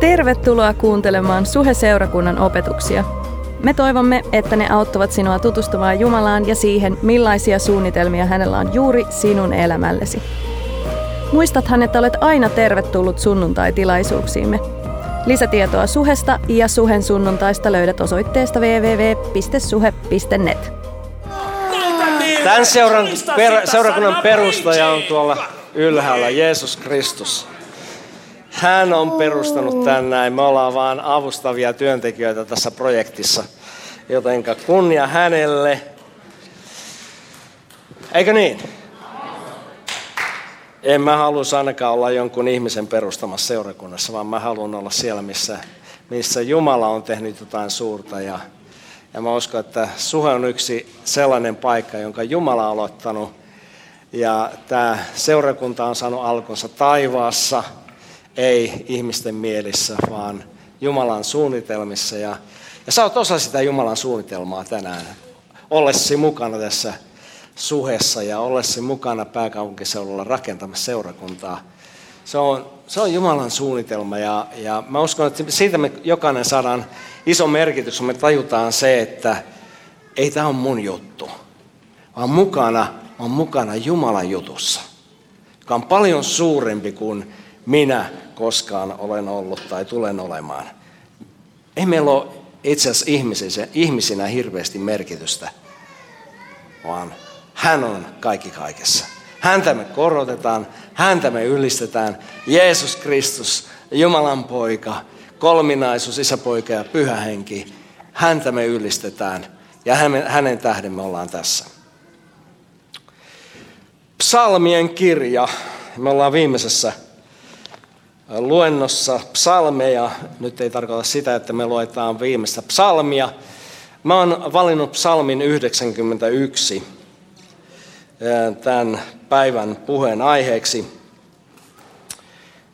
Tervetuloa kuuntelemaan Suhe-seurakunnan opetuksia. Me toivomme, että ne auttavat sinua tutustumaan Jumalaan ja siihen, millaisia suunnitelmia hänellä on juuri sinun elämällesi. Muistathan, että olet aina tervetullut sunnuntaitilaisuuksiimme. Lisätietoa Suhesta ja Suhen sunnuntaista löydät osoitteesta www.suhe.net. Tämän seurakunnan perustaja on tuolla ylhäällä, Jeesus Kristus. Hän on perustanut tän näin. Me ollaan vaan avustavia työntekijöitä tässä projektissa. Jotenka kunnia hänelle. Eikö niin? En mä halus ainakaan olla jonkun ihmisen perustamassa seurakunnassa, vaan mä haluan olla siellä, missä Jumala on tehnyt jotain suurta. Ja mä uskon, että Suhe on yksi sellainen paikka, jonka Jumala on aloittanut. Ja tää seurakunta on saanut alkunsa taivaassa. Ei ihmisten mielissä, vaan Jumalan suunnitelmissa. Ja sä oot osa sitä Jumalan suunnitelmaa tänään. Ollesi mukana tässä Suhessa ja ollesi mukana pääkaupunkiseudulla rakentamassa seurakuntaa. Se on Jumalan suunnitelma ja mä uskon, että siitä me jokainen saadaan iso merkitys, kun me tajutaan se, että ei tämä ole mun juttu, vaan on mukana Jumalan jutussa, joka on paljon suurempi kuin minä koskaan olen ollut tai tulen olemaan. Ei meillä ole itse asiassa ihmisinä hirveästi merkitystä, vaan hän on kaikki kaikessa. Häntä me korotetaan, häntä me ylistetään. Jeesus Kristus, Jumalan poika, kolminaisuus, Isä, Poika ja Pyhä Henki. Häntä me ylistetään ja hänen tähden me ollaan tässä. Psalmien kirja. Me ollaan viimeisessä luennossa psalmeja. Nyt ei tarkoita sitä, että me luetaan viimeistä psalmia. Mä oon valinnut psalmin 91 tämän päivän puheen aiheeksi.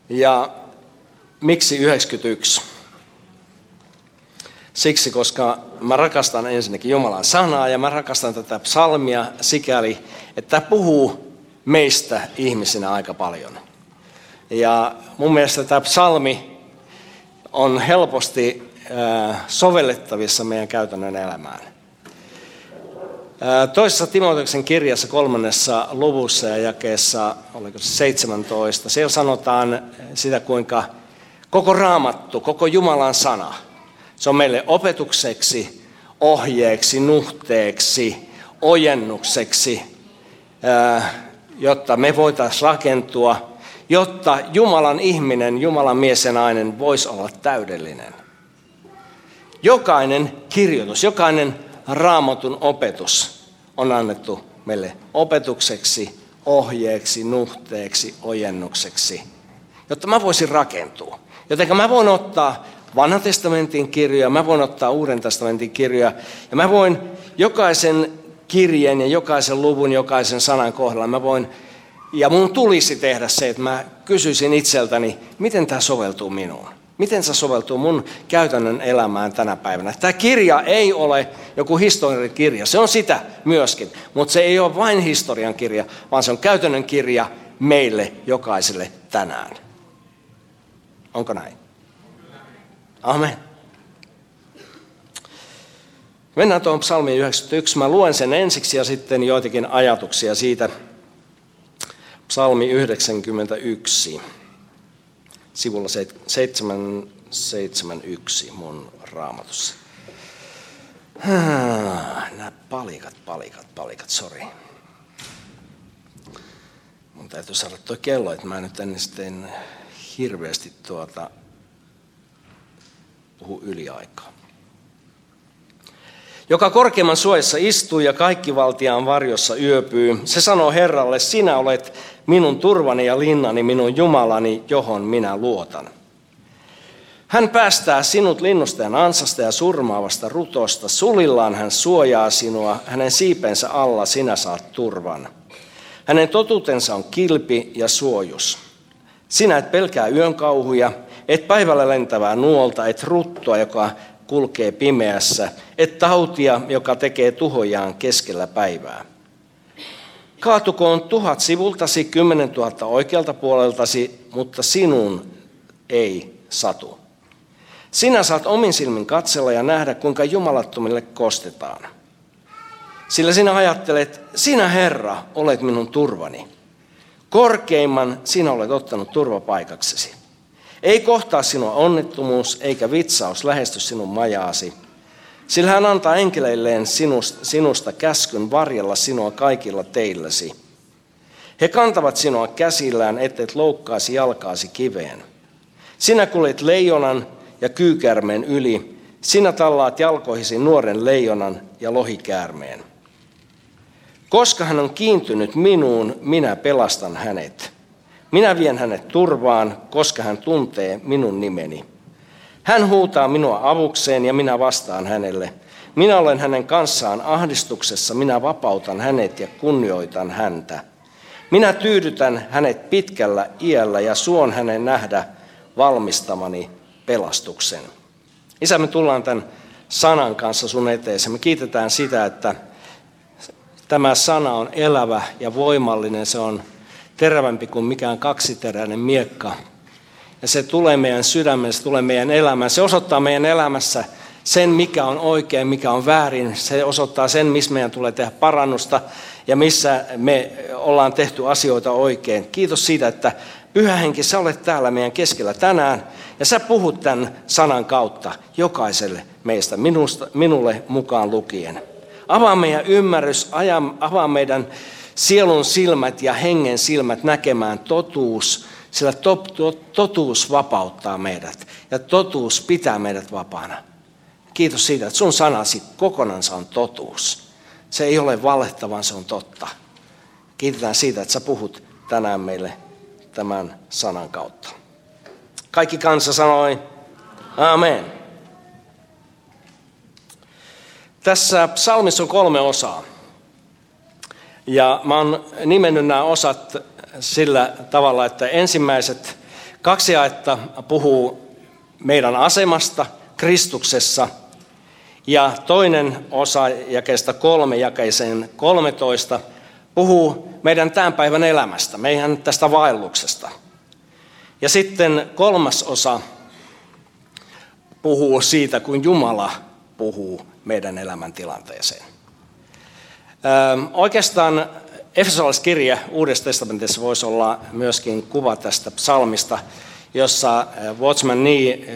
Ja miksi 91? Siksi, koska mä rakastan ensinnäkin Jumalan sanaa ja mä rakastan tätä psalmia sikäli, että puhuu meistä ihmisinä aika paljon. Ja mun mielestä tämä psalmi on helposti sovellettavissa meidän käytännön elämään. Toisessa Timoteuksen kirjassa 3. luvussa ja jakeessa, oliko se 17, siellä sanotaan sitä, kuinka koko Raamattu, koko Jumalan sana, se on meille opetukseksi, ohjeeksi, nuhteeksi, ojennukseksi, jotta me voitaisiin rakentua, jotta Jumalan ihminen, Jumalan mies ja nainen voisi olla täydellinen. Jokainen kirjoitus, jokainen Raamatun opetus on annettu meille opetukseksi, ohjeeksi, nuhteeksi, ojennukseksi, jotta mä voisin rakentua. Jotenka mä voin ottaa Vanhan testamentin kirjoja, mä voin ottaa Uuden testamentin kirjoja ja mä voin jokaisen kirjeen ja jokaisen luvun, jokaisen sanan kohdalla ja mun tulisi tehdä se, että mä kysyisin itseltäni, miten tämä soveltuu minuun? Miten se soveltuu mun käytännön elämään tänä päivänä? Tämä kirja ei ole joku historian kirja, se on sitä myöskin, mutta se ei ole vain historian kirja, vaan se on käytännön kirja meille jokaiselle tänään. Onko näin? Amen. Mennään tuohon psalmiin 91. Mä luen sen ensiksi ja sitten joitakin ajatuksia siitä. Psalmi 91, sivulla 771 mun raamatussa. Nämä palikat, sori. Mun täytyy saada tuo kello, että mä nyt en hirveästi puhu yliaikaa. Joka korkeimman suojassa istuu ja kaikkivaltiaan varjossa yöpyy, se sanoo Herralle, sinä olet minun turvani ja linnani, minun Jumalani, johon minä luotan. Hän päästää sinut linnustajan ansasta ja surmaavasta rutosta, sulillaan hän suojaa sinua, hänen siipensä alla sinä saat turvan. Hänen totuutensa on kilpi ja suojus. Sinä et pelkää yön kauhuja, et päivällä lentävää nuolta, et ruttoa, joka kulkee pimeässä, et tautia, joka tekee tuhojaan keskellä päivää. Kaatukoon 1000 sivultasi, 10 000 oikealta puoleltasi, mutta sinun ei satu. Sinä saat omin silmin katsella ja nähdä, kuinka jumalattomille kostetaan. Sillä sinä ajattelet, sinä Herra olet minun turvani. Korkeimman sinä olet ottanut turvapaikaksesi. Ei kohtaa sinua onnettomuus eikä vitsaus lähesty sinun majaasi. Sillä hän antaa enkeleilleen sinusta käskyn varjella sinua kaikilla teilläsi. He kantavat sinua käsillään, ettei loukkaasi jalkaasi kiveen. Sinä kuljet leijonan ja kyykäärmeen yli. Sinä tallaat jalkoihisi nuoren leijonan ja lohikäärmeen. Koska hän on kiintynyt minuun, minä pelastan hänet. Minä vien hänet turvaan, koska hän tuntee minun nimeni. Hän huutaa minua avukseen ja minä vastaan hänelle. Minä olen hänen kanssaan ahdistuksessa, minä vapautan hänet ja kunnioitan häntä. Minä tyydytän hänet pitkällä iällä ja suon hänen nähdä valmistamani pelastuksen. Isä, me tullaan tämän sanan kanssa sun eteesi. Me kiitetään sitä, että tämä sana on elävä ja voimallinen. Se on terävämpi kuin mikään kaksiteräinen miekka. Ja se tulee meidän sydämeen, se tulee meidän elämään. Se osoittaa meidän elämässä sen, mikä on oikein, mikä on väärin. Se osoittaa sen, missä meidän tulee tehdä parannusta ja missä me ollaan tehty asioita oikein. Kiitos siitä, että Pyhä Henki, sä olet täällä meidän keskellä tänään ja sä puhut tämän sanan kautta jokaiselle meistä, minulle mukaan lukien. Avaa meidän ymmärrys, avaa meidän sielun silmät ja hengen silmät näkemään totuus, sillä totuus vapauttaa meidät ja totuus pitää meidät vapaana. Kiitos siitä, että sun sanasi kokonansa on totuus. Se ei ole valhetta, vaan se on totta. Kiitetään siitä, että sä puhut tänään meille tämän sanan kautta. Kaikki kansa sanoi, amen. Tässä psalmissa on 3 osaa. Ja mä oon nimennyt nämä osat sillä tavalla, että ensimmäiset 2 jaetta puhuu meidän asemasta Kristuksessa ja toinen osa jakeesta 3 jakeeseen 13 puhuu meidän tämän päivän elämästä, meidän tästä vaelluksesta. Ja sitten 3. osa puhuu siitä, kun Jumala puhuu meidän elämäntilanteeseen. Oikeastaan Efesolaiskirja Uudessa testamentissa voisi olla myöskin kuva tästä psalmista, jossa Watchman niin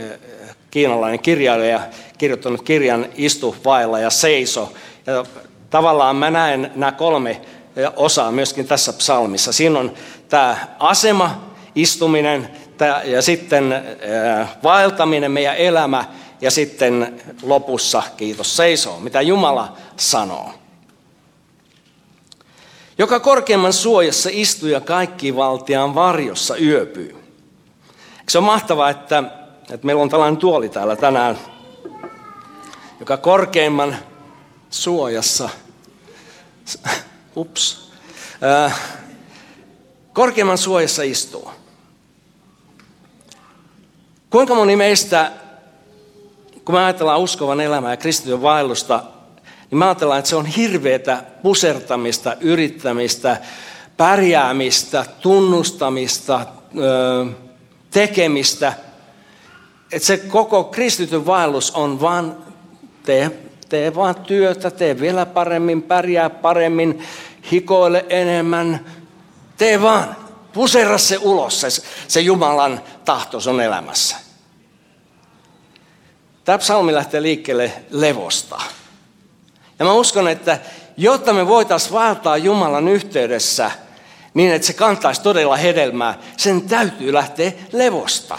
kiinalainen kirjailija kirjoittanut kirjan istu, vailla ja seiso. Ja tavallaan mä näen nämä 3 osaa myöskin tässä psalmissa. Siinä on tämä asema, istuminen ja sitten vaeltaminen, meidän elämä ja sitten lopussa kiitos seisoo, mitä Jumala sanoo. Joka korkeimman suojassa istuu ja kaikki valtiaan varjossa yöpyy. Se on mahtavaa, että meillä on tällainen tuoli täällä tänään, joka korkeimman suojassa, korkeimman suojassa istuu. Kuinka moni meistä, kun me ajatellaan uskovan elämää ja kristityn vaellusta, niin me ajatellaan, että se on hirveätä pusertamista, yrittämistä, pärjäämistä, tunnustamista, tekemistä. Että se koko kristityn vaellus on vaan tee vaan työtä, tee vielä paremmin, pärjää paremmin, hikoile enemmän. Tee vaan, puserra se ulos, se Jumalan tahto sun elämässä. Tämä psalmi lähtee liikkeelle levosta. Ja mä uskon, että jotta me voitaisiin vaeltaa Jumalan yhteydessä niin, että se kantaisi todella hedelmää, sen täytyy lähteä levosta.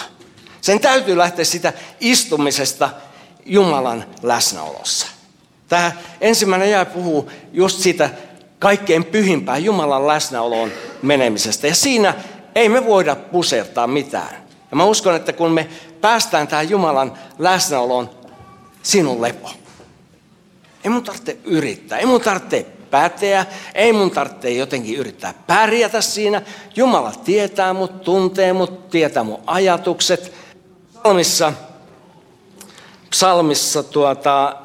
Sen täytyy lähteä sitä istumisesta Jumalan läsnäolossa. Tämä ensimmäinen jae puhuu just siitä kaikkein pyhimpää Jumalan läsnäoloon menemisestä. Ja siinä ei me voida pusertaa mitään. Ja mä uskon, että kun me päästään tähän Jumalan läsnäoloon, sinun lepo. Ei mun tarvitse yrittää, ei mun tarvitse päteä, ei mun tarvitse jotenkin yrittää pärjätä siinä. Jumala tietää mut, tuntee mut, tietää mun ajatukset. Psalmissa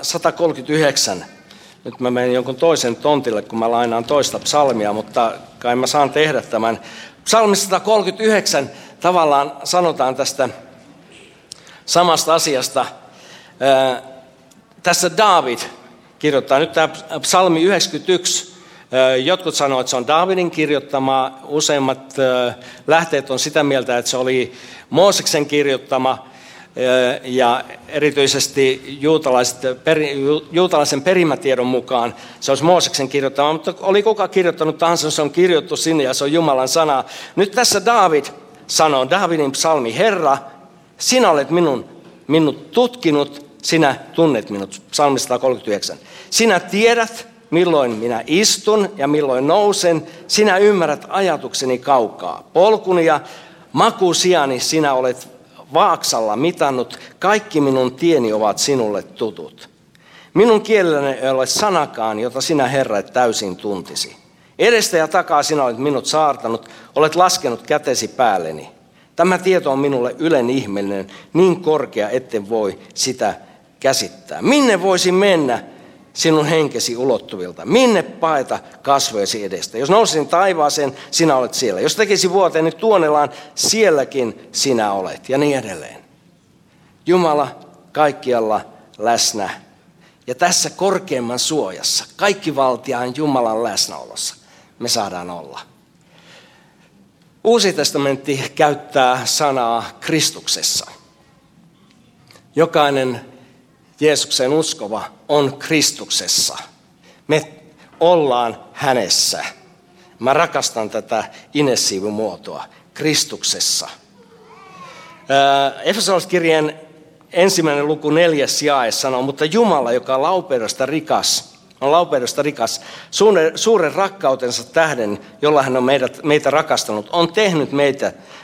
139, nyt mä menen jonkun toisen tontille, kun mä lainaan toista psalmia, mutta kai mä saan tehdä tämän. Psalmissa 139 tavallaan sanotaan tästä samasta asiasta. Tässä Daavid kirjoittaa, nyt tämä psalmi 91, jotkut sanoo, että se on Daavidin kirjoittama, useimmat lähteet on sitä mieltä, että se oli Mooseksen kirjoittama, ja erityisesti juutalaisen perimätiedon mukaan se olisi Mooseksen kirjoittama, mutta oli kuka kirjoittanut tahansa, se on kirjoittu sinne ja se on Jumalan sana. Nyt tässä Daavid sanoo, Daavidin psalmi, Herra, sinä olet minut tutkinut, sinä tunnet minut, psalmi 139. Sinä tiedät, milloin minä istun ja milloin nousen, sinä ymmärrät ajatukseni kaukaa. Polkuni ja makusijani sinä olet vaaksalla mitannut, kaikki minun tieni ovat sinulle tutut. Minun kielelläni ei ole sanakaan, jota sinä, Herra, et täysin tuntisi. Edestä ja takaa sinä olet minut saartanut, olet laskenut kätesi päälleni. Tämä tieto on minulle ylen ihmeellinen, niin korkea, etten voi sitä käsittää. Minne voisin mennä sinun henkesi ulottuvilta? Minne paeta kasvojesi edestä? Jos nousin taivaaseen, sinä olet siellä. Jos tekisi vuoteen, niin tuonelaan, sielläkin sinä olet. Ja niin edelleen. Jumala kaikkialla läsnä. Ja tässä korkeimman suojassa, kaikkivaltiaan Jumalan läsnäolossa, me saadaan olla. Uusi testamentti käyttää sanaa Kristuksessa. Jokainen Jeesuksen uskova on Kristuksessa. Me ollaan hänessä. Mä rakastan tätä inessiivumuotoa. Kristuksessa. Efesolaiskirjan 1. luku 4. jae sanoo, mutta Jumala, joka on laupeudesta rikas, suuren rakkautensa tähden, jolla hän on meitä rakastanut, on tehnyt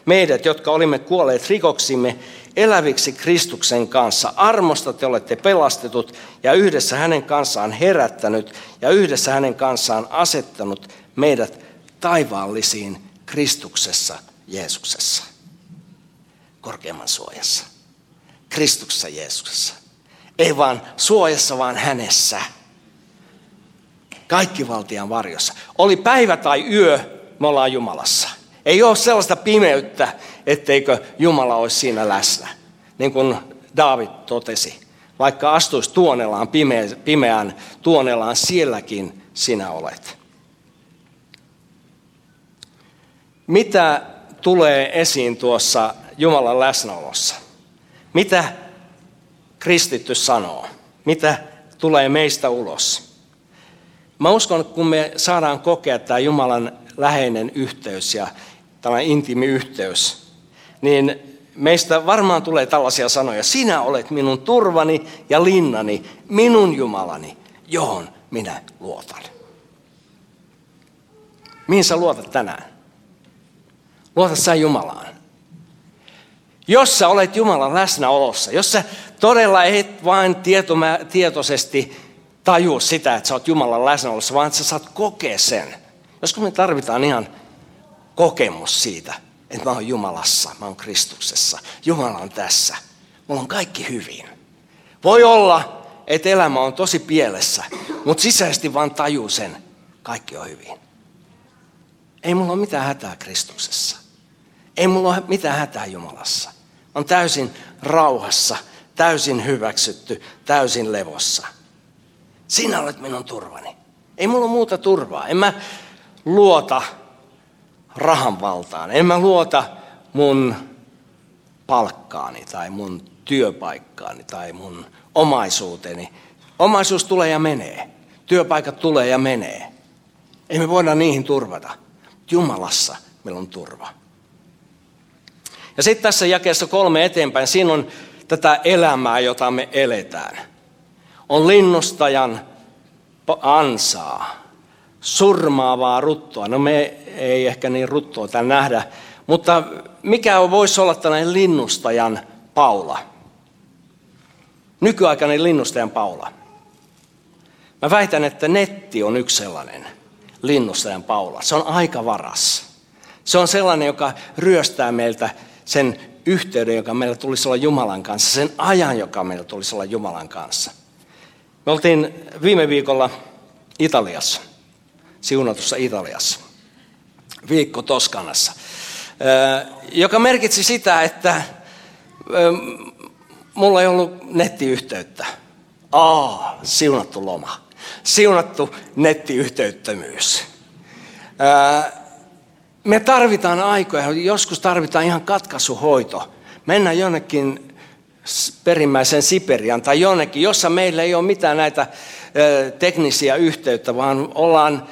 meidät, jotka olimme kuolleet rikoksimme, eläviksi Kristuksen kanssa. Armosta te olette pelastetut ja yhdessä hänen kanssaan herättänyt ja yhdessä hänen kanssaan asettanut meidät taivaallisiin Kristuksessa Jeesuksessa. Korkeimman suojassa. Kristuksessa Jeesuksessa. Ei vaan suojassa, vaan hänessä. Kaikkivaltiaan varjossa. Oli päivä tai yö, me ollaan Jumalassa. Ei ole sellaista pimeyttä, etteikö Jumala olisi siinä läsnä. Niin kuin Daavid totesi, vaikka astuisi tuonelaan pimeään, tuonelaan sielläkin sinä olet. Mitä tulee esiin tuossa Jumalan läsnäolossa? Mitä kristitty sanoo? Mitä tulee meistä ulos? Mä uskon, että kun me saadaan kokea tämä Jumalan läheinen yhteys ja tämä intiimi yhteys, niin meistä varmaan tulee tällaisia sanoja. Sinä olet minun turvani ja linnani, minun Jumalani, johon minä luotan. Mihin sä luotat tänään? Luotat sä Jumalaan. Jos sä olet Jumalan läsnäolossa, jos sä todella et vain tietoisesti tajua sitä, että sä oot Jumalan läsnäolossa, vaan että sä saat kokea sen. Joskus me tarvitaan ihan kokemus siitä, että mä oon Jumalassa, mä oon Kristuksessa, Jumala on tässä, mulla on kaikki hyvin. Voi olla, että elämä on tosi pielessä, mutta sisäisesti vaan tajuu sen, kaikki on hyvin. Ei mulla ole mitään hätää Kristuksessa. Ei mulla ole mitään hätää Jumalassa. On täysin rauhassa, täysin hyväksytty, täysin levossa. Sinä olet minun turvani. Ei mulla ole muuta turvaa. En mä luota rahan valtaan. En mä luota mun palkkaani tai mun työpaikkaani tai mun omaisuuteni. Omaisuus tulee ja menee. Työpaikat tulee ja menee. Ei me voida niihin turvata. Jumalassa meillä on turva. Ja sitten tässä jakeessa 3 eteenpäin, siinä on tätä elämää, jota me eletään. On linnustajan ansaa, surmaavaa ruttoa. No me ei ehkä niin ruttoa tämän nähdä, mutta mikä voisi olla tällainen linnustajan paula? Nykyaikainen linnustajan paula. Mä väitän, että netti on yksi sellainen linnustajan paula. Se on aika varas. Se on sellainen, joka ryöstää meiltä sen yhteyden, joka meillä tulisi olla Jumalan kanssa, sen ajan, joka meillä tulisi olla Jumalan kanssa. Me oltiin viime viikolla Italiassa, siunatussa Italiassa, viikko Toskanassa, joka merkitsi sitä, että mulla ei ollut nettiyhteyttä. Siunattu loma. Siunattu nettiyhteyttömyys. Me tarvitaan aikoja, joskus tarvitaan ihan katkaisuhoito. Mennään jonnekin perimmäisen Siperian tai jonnekin, jossa meillä ei ole mitään näitä teknisiä yhteyttä, vaan ollaan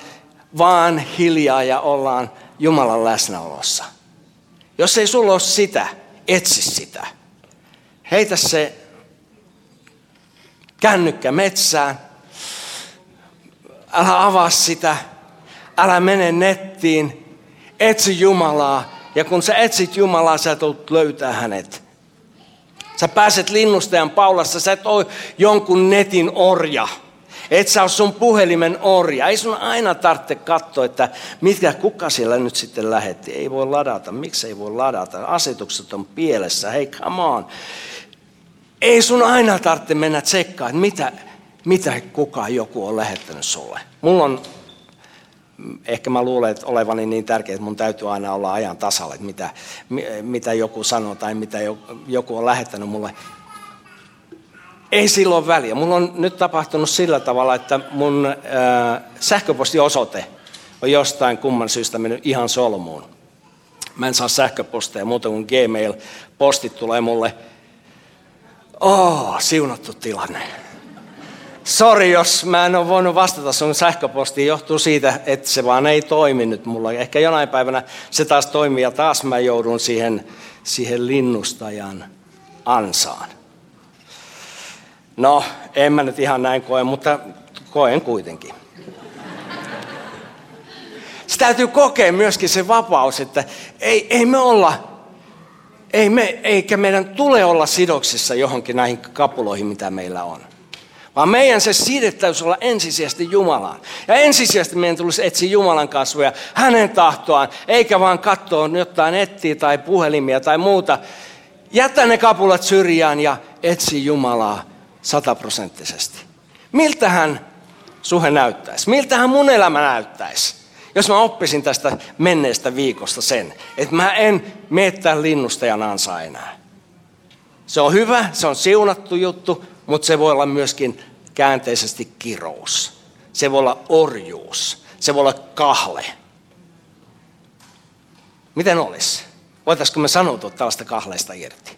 vaan hiljaa ja ollaan Jumalan läsnäolossa. Jos ei sulla ole sitä, etsi sitä. Heitä se kännykkä metsään, älä avaa sitä, älä mene nettiin, etsi Jumalaa. Ja kun sä etsit Jumalaa, sä tulet löytää hänet. Sä pääset linnustajan paulassa, sä et ole jonkun netin orja. Et sä ole sun puhelimen orja. Ei sun aina tarvitse katsoa, että mitkä kuka siellä nyt sitten lähetti. Ei voi ladata. Miksi ei voi ladata? Asetukset on pielessä. Hei, come on. Ei sun aina tarvitse mennä tsekkaan, mitä kuka joku on lähettänyt sulle. Mulla on, ehkä mä luulen, että olevani niin tärkeä, että mun täytyy aina olla ajan tasalla, että mitä joku sanoo tai mitä joku on lähettänyt mulle. Ei silloin väliä. Mulla on nyt tapahtunut sillä tavalla, että mun sähköpostiosoite on jostain kumman syystä mennyt ihan solmuun. Mä en saa sähköposteja muuta kuin Gmail-postit tulee mulle. Siunattu tilanne. Sori, jos mä en ole voinut vastata sun sähköpostiin, johtuu siitä, että se vaan ei toimi nyt mulla. Ehkä jonain päivänä se taas toimii ja taas mä joudun siihen linnustajan ansaan. No, en mä nyt ihan näin koe, mutta koen kuitenkin. Se täytyy kokea myöskin se vapaus, että eikä meidän tule olla sidoksissa johonkin näihin kapuloihin, mitä meillä on. Vaan meidän se side täytyy olla ensisijaisesti Jumalaan. Ja ensisijaisesti meidän tulisi etsiä Jumalan kasvoja, hänen tahtoaan, eikä vaan katsoa jotain nettiä tai puhelimia tai muuta. Jätä ne kapulat syrjään ja etsi Jumalaa 100%. Miltähän Suhe näyttäisi? Miltähän mun elämä näyttäisi? Jos mä oppisin tästä menneestä viikosta sen, että mä en mene tämän linnustajan ansaa enää. Se on hyvä, se on siunattu juttu, mutta se voi olla myöskin käänteisesti kirous. Se voi olla orjuus. Se voi olla kahle. Miten olisi? Voitaisiko me sanoutua tällaista kahleista irti?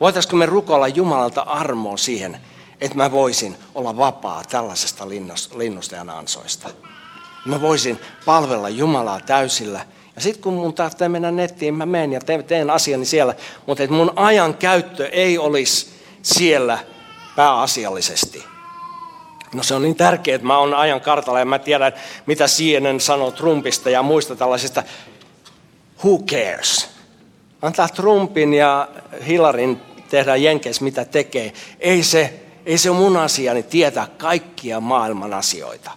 Voitaisiko me rukoilla Jumalalta armoa siihen, että mä voisin olla vapaa tällaisesta linnustajan ansoista? Mä voisin palvella Jumalaa täysillä. Ja sitten kun mun tarvitsee mennä nettiin, mä menen ja teen asiani siellä. Mutta että mun ajan käyttö ei olisi siellä pääasiallisesti. No se on niin tärkeää, että mä oon ajan kartalla ja mä tiedän, mitä Sienen sanoo Trumpista ja muista tällaisista. Who cares? Antaa Trumpin ja Hillaryn tehdä jenkeissä mitä tekee. Ei se ole mun asiani tietää kaikkia maailman asioita.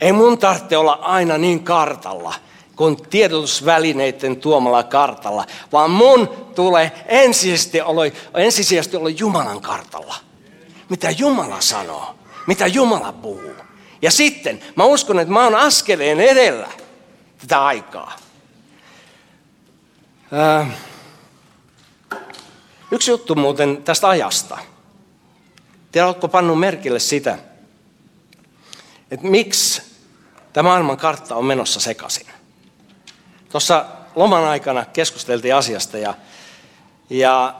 Ei mun tarvitse olla aina niin kartalla kuin tiedotusvälineiden tuomalla kartalla, vaan mun tulee ensisijaisesti olla Jumalan kartalla. Mitä Jumala sanoo, mitä Jumala puhuu. Ja sitten mä uskon, että mä oon askeleen edellä tätä aikaa. Yksi juttu muuten tästä ajasta. Tiedä, oletko pannut merkille sitä, että miksi tämä maailmankartta on menossa sekaisin. Tuossa loman aikana keskusteltiin asiasta ja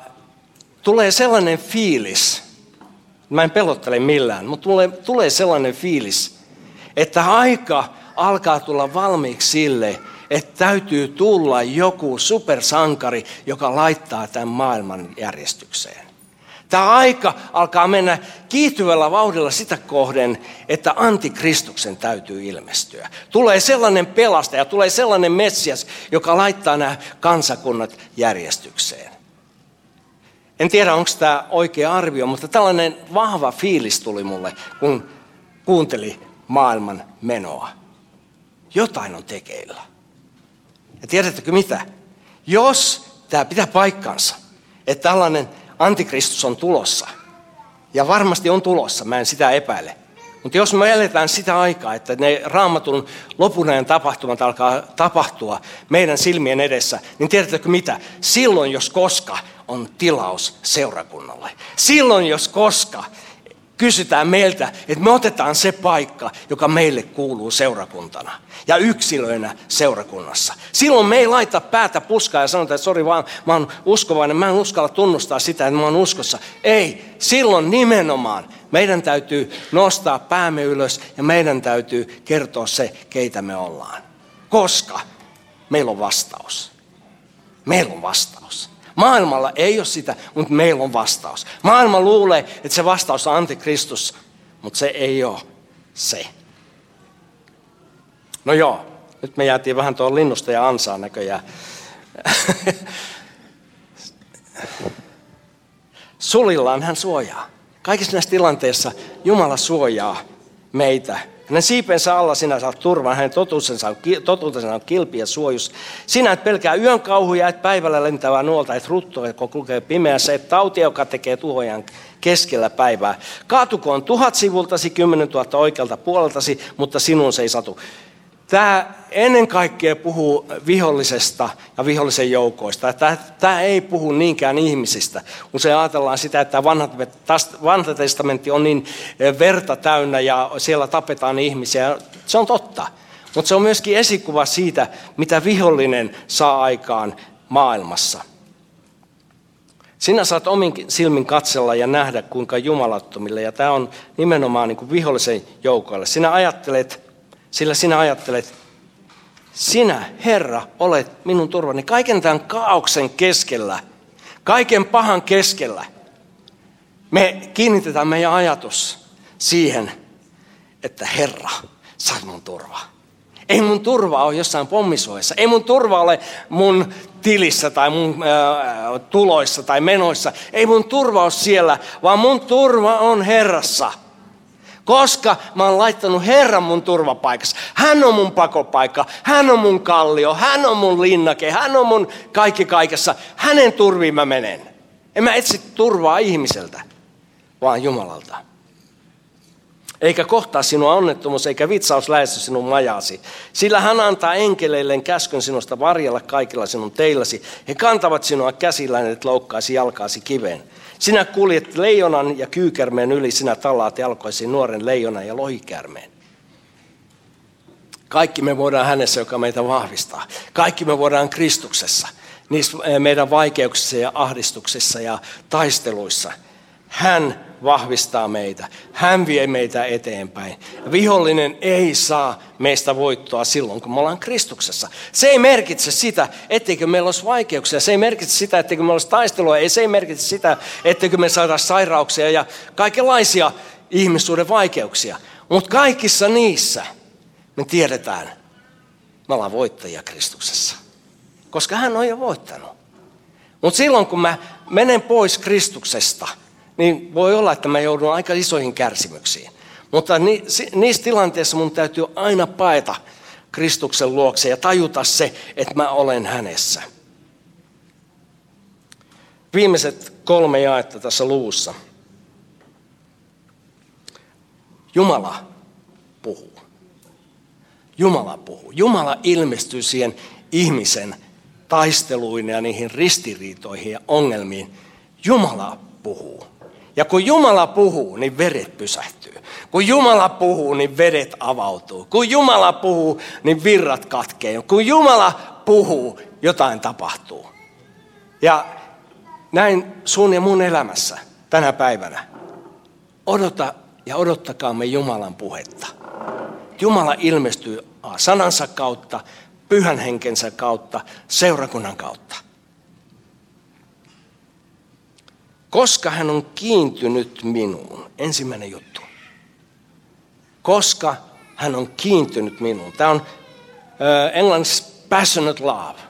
tulee sellainen fiilis, mä en pelottele millään, mutta tulee sellainen fiilis, että aika alkaa tulla valmiiksi sille, että täytyy tulla joku supersankari, joka laittaa tämän maailman järjestykseen. Tämä aika alkaa mennä kiihtyvällä vauhdilla sitä kohden, että antikristuksen täytyy ilmestyä. Tulee sellainen pelastaja, tulee sellainen Messias, joka laittaa nämä kansakunnat järjestykseen. En tiedä, onko tämä oikea arvio, mutta tällainen vahva fiilis tuli mulle, kun kuunteli maailman menoa. Jotain on tekeillä. Ja tiedättekö mitä? Jos tämä pitää paikkansa, että tällainen Antikristus on tulossa, ja varmasti on tulossa, mä en sitä epäile. Mutta jos me eletään sitä aikaa, että ne Raamatun lopun ajan tapahtumat alkaa tapahtua meidän silmien edessä, niin tiedättekö mitä? Silloin jos koska on tilaus seurakunnalle. Silloin jos koska kysytään meiltä, että me otetaan se paikka, joka meille kuuluu seurakuntana ja yksilöinä seurakunnassa. Silloin me ei laita päätä puskaan ja sanota, että sori vaan, mä oon uskovainen, mä en uskalla tunnustaa sitä, että mä oon uskossa. Ei, silloin nimenomaan meidän täytyy nostaa päämme ylös ja meidän täytyy kertoa se, keitä me ollaan. Koska meillä on vastaus. Meillä on vastaus. Maailmalla ei ole sitä, mutta meillä on vastaus. Maailma luulee, että se vastaus on antikristus, mutta se ei ole se. No joo, nyt me jäätiin vähän tuon linnusta ja ansaan näköjään. Sulillaan hän suojaa. Kaikissa näissä tilanteissa Jumala suojaa meitä. Hänen siipensä alla sinä saat turvan, hänen totuutensa on kilpi ja suojus. Sinä et pelkää yön kauhuja, et päivällä lentävää nuolta, et ruttoa, joka kulkee pimeässä, et tautia, joka tekee tuhojan keskellä päivää. Kaatukoon 1000 sivultasi, 10 000 oikealta puoleltasi, mutta sinun se ei satu. Tämä ennen kaikkea puhuu vihollisesta ja vihollisen joukoista. Tämä ei puhu niinkään ihmisistä. Usein ajatellaan sitä, että vanha testamentti on niin verta täynnä ja siellä tapetaan ihmisiä. Se on totta, mutta se on myöskin esikuva siitä, mitä vihollinen saa aikaan maailmassa. Sinä saat omin silmin katsella ja nähdä, kuinka jumalattomille. Ja tämä on nimenomaan niin kuin vihollisen joukoille. Sillä sinä ajattelet, sinä, Herra, olet minun turvani. Kaiken tämän kaaoksen keskellä, kaiken pahan keskellä, me kiinnitetään meidän ajatus siihen, että Herra, sä oot mun turva. Ei mun turva ole jossain pommisuojassa. Ei mun turva ole mun tilissä tai mun tuloissa tai menoissa. Ei mun turva ole siellä, vaan mun turva on Herrassa. Koska mä oon laittanut Herran mun turvapaikassa. Hän on mun pakopaikka, hän on mun kallio, hän on mun linnake, hän on mun kaikki kaikessa. Hänen turviin mä menen. En mä etsi turvaa ihmiseltä, vaan Jumalalta. Eikä kohtaa sinua onnettomuus, eikä vitsaus lähesty sinun majaasi. Sillä hän antaa enkeleilleen käskyn sinusta varjella kaikilla sinun teilläsi. He kantavat sinua käsillään, et loukkaisi jalkaasi kiveen. Sinä kuljet leijonan ja kyykärmeen yli, sinä tallaat jalkoisiin nuoren leijonan ja lohikärmeen. Kaikki me voidaan hänessä, joka meitä vahvistaa. Kaikki me voidaan Kristuksessa, niissä meidän vaikeuksissa ja ahdistuksissa ja taisteluissa. Hän vahvistaa meitä, hän vie meitä eteenpäin. Vihollinen ei saa meistä voittoa silloin, kun me ollaan Kristuksessa. Se ei merkitse sitä, etteikö meillä olisi vaikeuksia, se ei merkitse sitä, etteikö meillä olisi taistelua, ei se ei merkitse sitä, etteikö me saada sairauksia ja kaikenlaisia ihmissuuden vaikeuksia. Mutta kaikissa niissä me tiedetään, me ollaan voittajia Kristuksessa, koska hän on jo voittanut. Mutta silloin, kun mä menen pois Kristuksesta, niin voi olla, että mä joudun aika isoihin kärsimyksiin. Mutta niissä tilanteissa mun täytyy aina paeta Kristuksen luokse ja tajuta se, että mä olen hänessä. Viimeiset 3 jaetta tässä luvussa. Jumala puhuu. Jumala puhuu. Jumala ilmestyy siihen ihmisen taisteluihin ja niihin ristiriitoihin ja ongelmiin. Jumala puhuu. Ja kun Jumala puhuu, niin veret pysähtyy. Kun Jumala puhuu, niin vedet avautuu. Kun Jumala puhuu, niin virrat katkeaa. Kun Jumala puhuu, jotain tapahtuu. Ja näin sun ja mun elämässä tänä päivänä. Odottakaamme Jumalan puhetta. Jumala ilmestyy sanansa kautta, pyhän henkensä kautta, seurakunnan kautta. Koska hän on kiintynyt minuun. Ensimmäinen juttu. Koska hän on kiintynyt minuun. Tämä on englanniksi passionate love.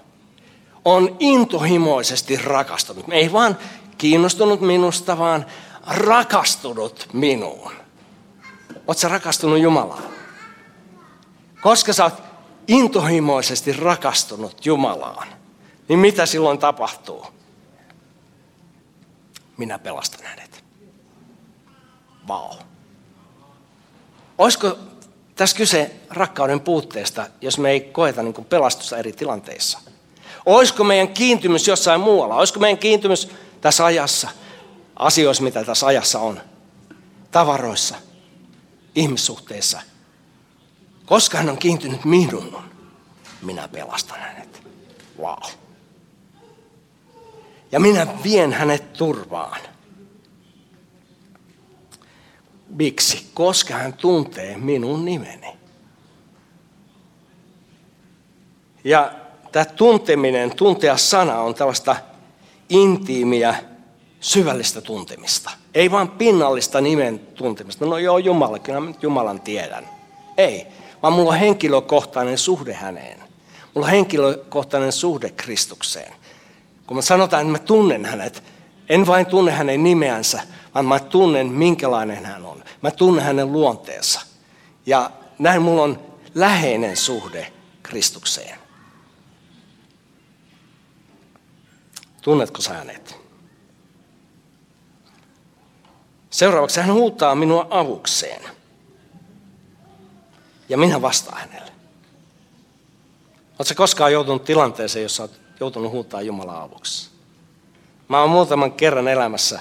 On intohimoisesti rakastunut. Ei vaan kiinnostunut minusta, vaan rakastunut minuun. Oletko sä rakastunut Jumalaan? Koska sä oot intohimoisesti rakastunut Jumalaan, niin mitä silloin tapahtuu? Minä pelastan hänet. Vau. Olisiko tässä kyse rakkauden puutteesta, jos me ei koeta niin kuin pelastusta eri tilanteissa? Olisiko meidän kiintymys jossain muualla? Olisiko meidän kiintymys tässä ajassa, asioissa, mitä tässä ajassa on, tavaroissa, ihmissuhteissa? Koska hän on kiintynyt minuun, minä pelastan hänet. Wow. Ja minä vien hänet turvaan. Miksi? Koska hän tuntee minun nimeni. Ja tämä tunteminen, tuntea-sana on tällaista intiimiä, syvällistä tuntemista. Ei vaan pinnallista nimen tuntemista. No joo, Jumala, kyllä minä Jumalan tiedän. Ei, vaan mulla on henkilökohtainen suhde häneen. Mulla on henkilökohtainen suhde Kristukseen. Kun me sanotaan, että mä tunnen hänet, en vain tunne hänen nimeänsä, vaan mä tunnen, minkälainen hän on. Mä tunnen hänen luonteensa. Ja näin mulla on läheinen suhde Kristukseen. Tunnetko sä hänet? Seuraavaksi hän huutaa minua avukseen. Ja minä vastaan hänelle. Oletko koskaan joutunut tilanteeseen, jossa olet joutunut huutaa Jumalaa avuksi? Mä oon muutaman kerran elämässä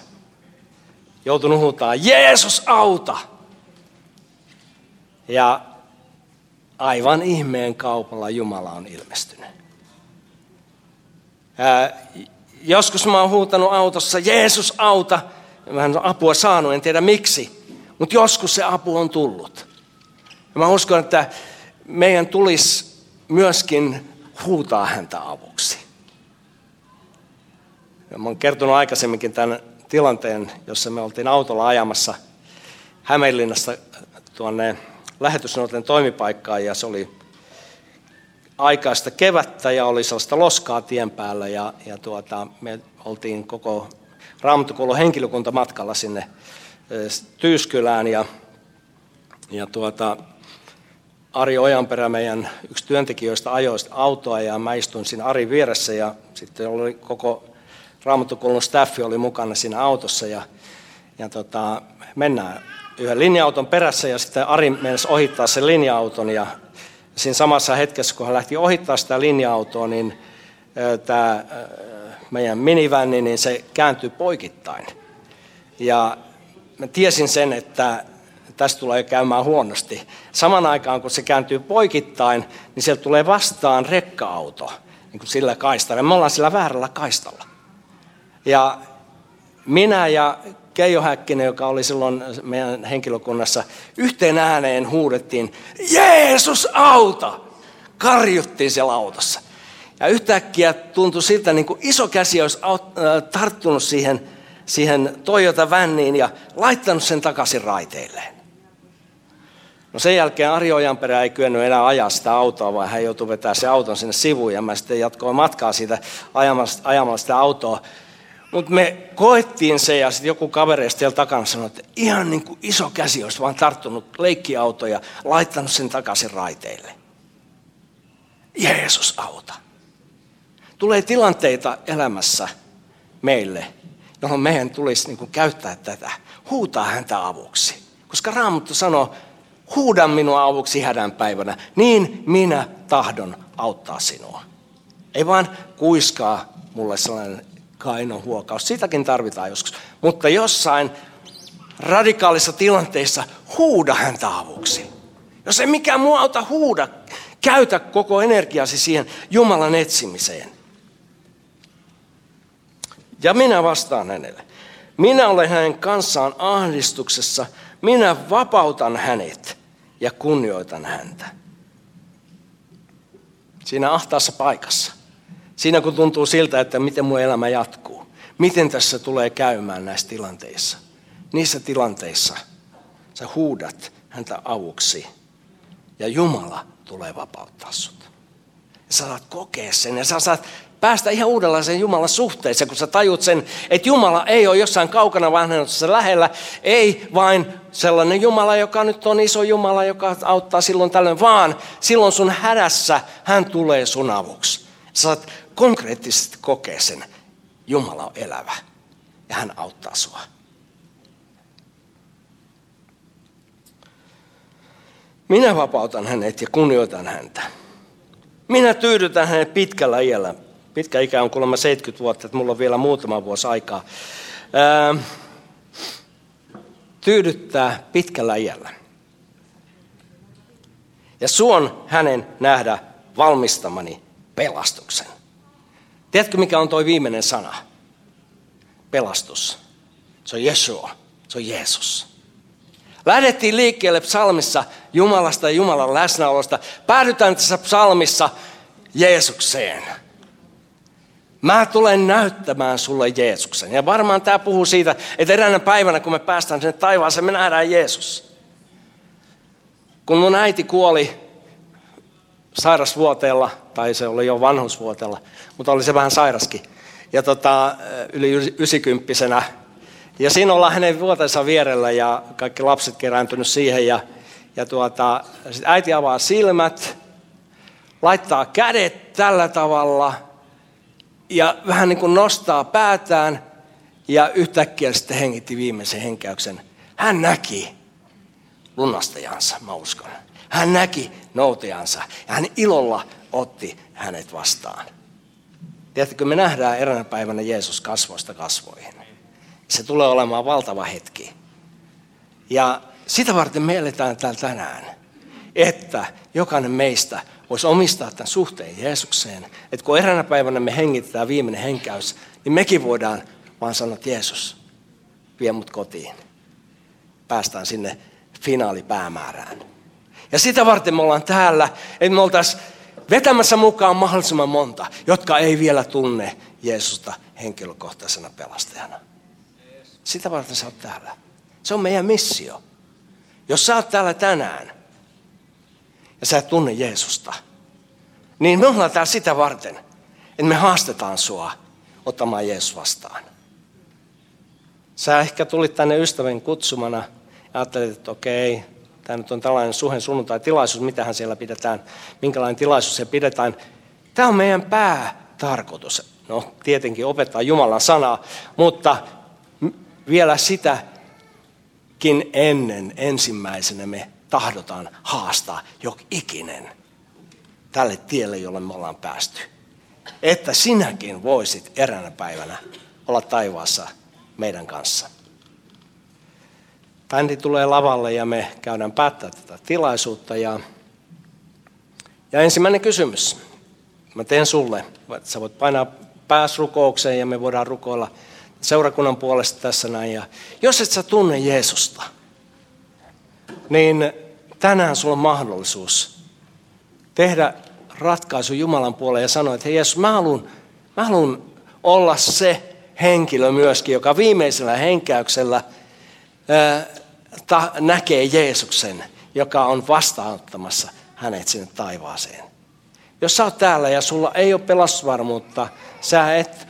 joutunut huutaa, Jeesus auta! Ja aivan ihmeen kaupalla Jumala on ilmestynyt. Joskus mä oon huutanut autossa, Jeesus auta! Mä en apua saanut, en tiedä miksi. Mutta joskus se apu on tullut. Ja mä uskon, että meidän tulisi myöskin huutaa häntä avuksi. Ja mä oon kertonut aikaisemminkin tämän tilanteen, jossa me oltiin autolla ajamassa Hämeenlinnasta tuonne lähetysnuorten toimipaikkaan. Ja se oli aikaista kevättä ja oli sellaista loskaa tien päällä. Me oltiin koko Raamattukoulun henkilökunta matkalla sinne Tyyskylään. Ari Ojanperä, meidän yksi työntekijöistä, ajoi autoa ja mä istuin siinä Arin vieressä ja sitten oli koko Raamattukoulun staffi oli mukana siinä autossa ja mennään yhden linja-auton perässä ja sitten Ari mennessä ohittaa sen linja-auton ja siinä samassa hetkessä, kun hän lähti ohittaa sitä linja-autoa, niin tämä meidän minivänni, niin se kääntyi poikittain. Ja mä tiesin sen, että tästä tulee käymään huonosti. Saman aikaan, kun se kääntyy poikittain, niin sieltä tulee vastaan rekka-auto niin kuin sillä kaistalla. Me ollaan sillä väärällä kaistalla. Ja minä ja Keijo Häkkinen, joka oli silloin meidän henkilökunnassa, yhteen ääneen huudettiin, Jeesus auta! Karjuttiin siellä autossa. Ja yhtäkkiä tuntui siltä, niin kuin iso käsi olisi tarttunut siihen Toyota-vänniin ja laittanut sen takaisin raiteilleen. No sen jälkeen Ari Ojanperä ei kyennyt enää ajaa sitä autoa, vaan hän joutui vetämään sen auton sinne sivuun ja mä sitten jatkoin matkaa siitä ajamalla sitä autoa. Mutta me koettiin se ja sitten joku kavereista siellä takana sanoi, että ihan niin kuin iso käsi olisi vaan tarttunut leikkiautoon ja laittanut sen takaisin raiteille. Jeesus auta. Tulee tilanteita elämässä meille, jolloin meidän tulisi niin kuin käyttää tätä, huutaa häntä avuksi. Koska Raamattu sanoo, huuda minua avuksi hädän päivänä, niin minä tahdon auttaa sinua. Ei vaan kuiskaa mulle sellainen kainon huokaus, sitäkin tarvitaan joskus. Mutta jossain radikaalissa tilanteessa huuda häntä avuksi. Jos ei mikään muu auta, huuda. Käytä koko energiasi siihen Jumalan etsimiseen. Ja minä vastaan hänelle. Minä olen hänen kanssaan ahdistuksessa. Minä vapautan hänet ja kunnioitan häntä. Siinä ahtaassa paikassa. Siinä kun tuntuu siltä, että miten mun elämä jatkuu. Miten tässä tulee käymään näissä tilanteissa. Niissä tilanteissa sä huudat häntä avuksi. Ja Jumala tulee vapauttaa sut. Ja sä saat kokea sen ja sä saat päästä ihan uudenlaiseen Jumalan suhteeseen, kun sä tajut sen, että Jumala ei ole jossain kaukana, vaan hän on tässä lähellä. Ei vain sellainen Jumala, joka nyt on iso Jumala, joka auttaa silloin tällöin, vaan silloin sun hädässä hän tulee sun avuksi. Sä saat konkreettisesti kokea sen. Jumala on elävä ja hän auttaa sua. Minä vapautan hänet ja kunnioitan häntä. Minä tyydytän hänet pitkällä iällä. Pitkä ikä on kuulemma 70 vuotta, että mulla on vielä muutama vuosi aikaa. Tyydyttää pitkällä iällä. Ja suon hänen nähdä valmistamani pelastuksen. Tiedätkö, mikä on toi viimeinen sana? Pelastus. Se on Jeshua. Se on Jeesus. Lähdettiin liikkeelle psalmissa Jumalasta ja Jumalan läsnäolosta. Päädytään tässä psalmissa Jeesukseen. Mä tulen näyttämään sulle Jeesuksen. Ja varmaan tämä puhuu siitä, että eräänä päivänä, kun me päästään sinne taivaaseen, me nähdään Jeesus. Kun mun äiti kuoli sairasvuoteella, tai se oli jo vanhusvuoteella, mutta oli se vähän sairaskin, ja yli 90-vuotiaana. Ja siinä ollaan hänen vuoteensa vierellä ja kaikki lapset kerääntynyt siihen. Ja sit äiti avaa silmät, laittaa kädet tällä tavalla ja vähän niin kuin nostaa päätään. Ja yhtäkkiä sitten hengitti viimeisen henkäyksen. Hän näki lunastajansa, mä uskon. Hän näki noutajansa ja hän ilolla otti hänet vastaan. Tiedättekö, me nähdään eräänä päivänä Jeesus kasvoista kasvoihin. Se tulee olemaan valtava hetki. Ja sitä varten me eletään täällä tänään, että jokainen meistä voisi omistaa tämän suhteen Jeesukseen. Että kun eräänä päivänä me hengitetään viimeinen henkäys, niin mekin voidaan vaan sanoa, että Jeesus, vie mut kotiin. Päästään sinne finaalipäämäärään. Ja sitä varten me ollaan täällä, että me oltaisiin vetämässä mukaan mahdollisimman monta, jotka ei vielä tunne Jeesusta henkilökohtaisena pelastajana. Sitä varten sä oot täällä. Se on meidän missio. Jos sä oot täällä tänään ja sä et tunne Jeesusta, niin me ollaan täällä sitä varten, että me haastetaan sua ottamaan Jeesus vastaan. Sä ehkä tulit tänne ystävän kutsumana ja ajattelit, että okei, tämä nyt on tällainen Suhen sunnuntai-tilaisuus, mitähän siellä pidetään, minkälainen tilaisuus se pidetään. Tämä on meidän päätarkoitus. No, tietenkin opettaa Jumalan sanaa, mutta vielä sitäkin ennen ensimmäisenä me tahdotaan haastaa jokikinen tälle tielle, jolle me ollaan päästy. Että sinäkin voisit eräänä päivänä olla taivaassa meidän kanssa. Bändi tulee lavalle ja me käydään päättää tätä tilaisuutta. Ja ensimmäinen kysymys. Mä teen sulle. Sä voit painaa pääsrukoukseen ja me voidaan rukoilla seurakunnan puolesta tässä näin. Ja jos et sä tunne Jeesusta, niin tänään sulla on mahdollisuus tehdä ratkaisu Jumalan puoleen ja sanoa, että hei Jeesus, mä haluan olla se henkilö myöskin, joka viimeisellä henkäyksellä näkee Jeesuksen, joka on vastaanottamassa hänet sinne taivaaseen. Jos sä oot täällä ja sulla ei ole pelastusvarmuutta, sä et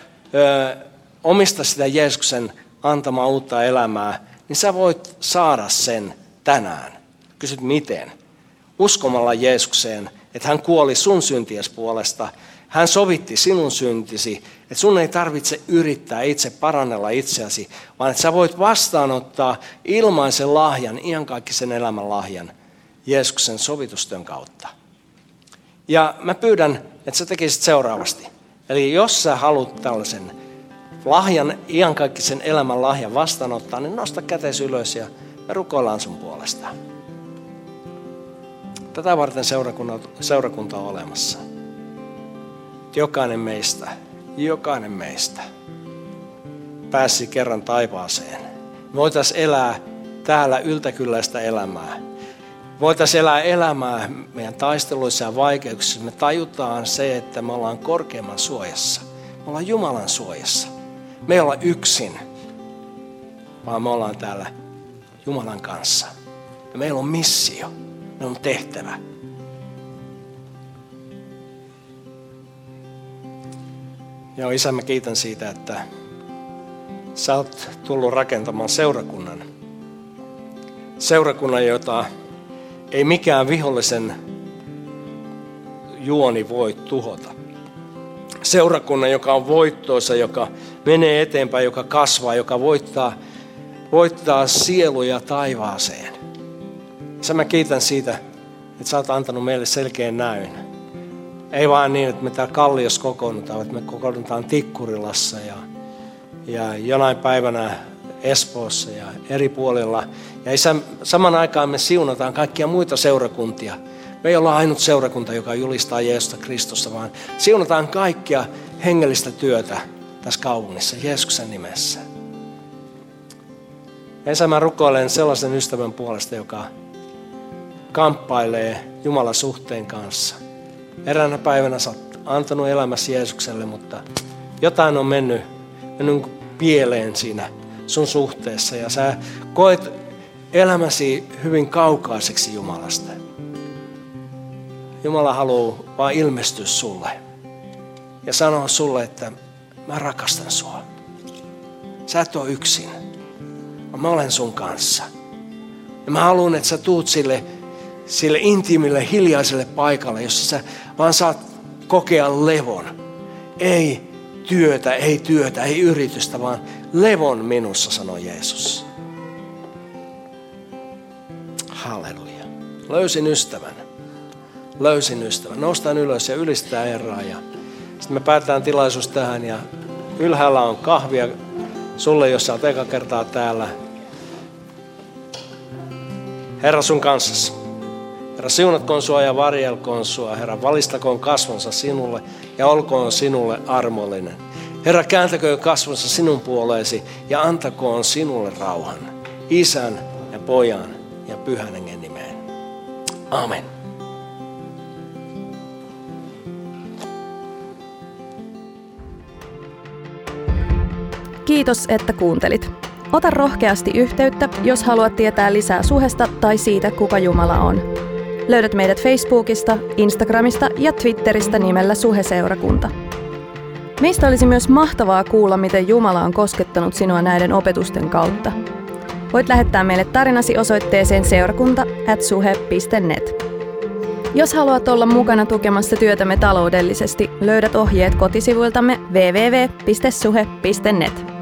omista sitä Jeesuksen antamaa uutta elämää, niin sä voit saada sen tänään. Kysyt miten? Uskomalla Jeesukseen, että hän kuoli sun synties puolesta, hän sovitti sinun syntisi, että sun ei tarvitse yrittää itse parannella itseäsi, vaan että sä voit vastaanottaa ilmaisen lahjan, iankaikkisen elämän lahjan Jeesuksen sovitustyön kautta. Ja mä pyydän, että sä tekisit seuraavasti. Eli jos sä haluat tällaisen lahjan, iankaikkisen elämän lahjan vastaanottaa, niin nosta kätesi ylös ja me rukoillaan sun puolesta. Tätä varten seurakunta on olemassa. Jokainen meistä pääsi kerran taivaaseen. Me voitaisiin elää täällä yltäkylläistä elämää. Voitaisiin elää elämää meidän taisteluissa ja vaikeuksissa. Me tajutaan se, että me ollaan korkeimman suojassa. Me ollaan Jumalan suojassa. Me ei olla yksin, vaan me ollaan täällä Jumalan kanssa. Ja meillä on missio, meillä on tehtävä. Ja Isä, mä kiitän siitä, että sä oot tullut rakentamaan seurakunnan. Seurakunnan, jota ei mikään vihollisen juoni voi tuhota. Seurakunnan, joka on voittoisa, joka menee eteenpäin, joka kasvaa, joka voittaa sieluja taivaaseen. Sä mä kiitän siitä, että sä oot antanut meille selkeän näyn. Ei vaan niin, että me täällä Kalliossa kokoonnutaan, että me kokoonnutaan Tikkurilassa ja jonain päivänä Espoossa ja eri puolilla. Ja isä, saman aikaan me siunataan kaikkia muita seurakuntia. Me ei olla ainut seurakunta, joka julistaa Jeesusta Kristusta, vaan siunataan kaikkia hengellistä työtä tässä kaupungissa Jeesuksen nimessä. Ensin mä rukoilen sellaisen ystävän puolesta, joka kamppailee Jumalan suhteen kanssa. Eräänä päivänä sä oot antanut elämäsi Jeesukselle, mutta jotain on mennyt pieleen siinä sun suhteessa. Ja sä koet elämäsi hyvin kaukaiseksi Jumalasta. Jumala haluaa vaan ilmestyä sulle ja sanoa sulle, että mä rakastan sua. Sä et ole yksin, vaan mä olen sun kanssa. Ja mä haluan, että sä tuut sille intiimille, hiljaiselle paikalle, jossa sä vaan saat kokea levon. Ei työtä, ei työtä, ei yritystä, vaan levon minussa, sanoi Jeesus. Halleluja. Löysin ystävän. Noustaan ylös ja ylistää Herraa. Ja sitten me päätetään tilaisuus tähän ja ylhäällä on kahvia sulle, jos sä oot eka kertaa täällä. Herra sun kanssasi. Herra siunatkoon sua ja varjelkoon sua. Herra valistakoon kasvonsa sinulle ja olkoon sinulle armollinen. Herra kääntäköön kasvonsa sinun puoleesi ja antakoon sinulle rauhan. Isän ja Pojan ja Pyhän Hengen nimeen. Amen. Kiitos, että kuuntelit. Ota rohkeasti yhteyttä, jos haluat tietää lisää Suhesta tai siitä, kuka Jumala on. Löydät meidät Facebookista, Instagramista ja Twitteristä nimellä Suhe-seurakunta. Meistä olisi myös mahtavaa kuulla, miten Jumala on koskettanut sinua näiden opetusten kautta. Voit lähettää meille tarinasi osoitteeseen seurakunta@suhe.net. Jos haluat olla mukana tukemassa työtämme taloudellisesti, löydät ohjeet kotisivuiltamme www.suhe.net.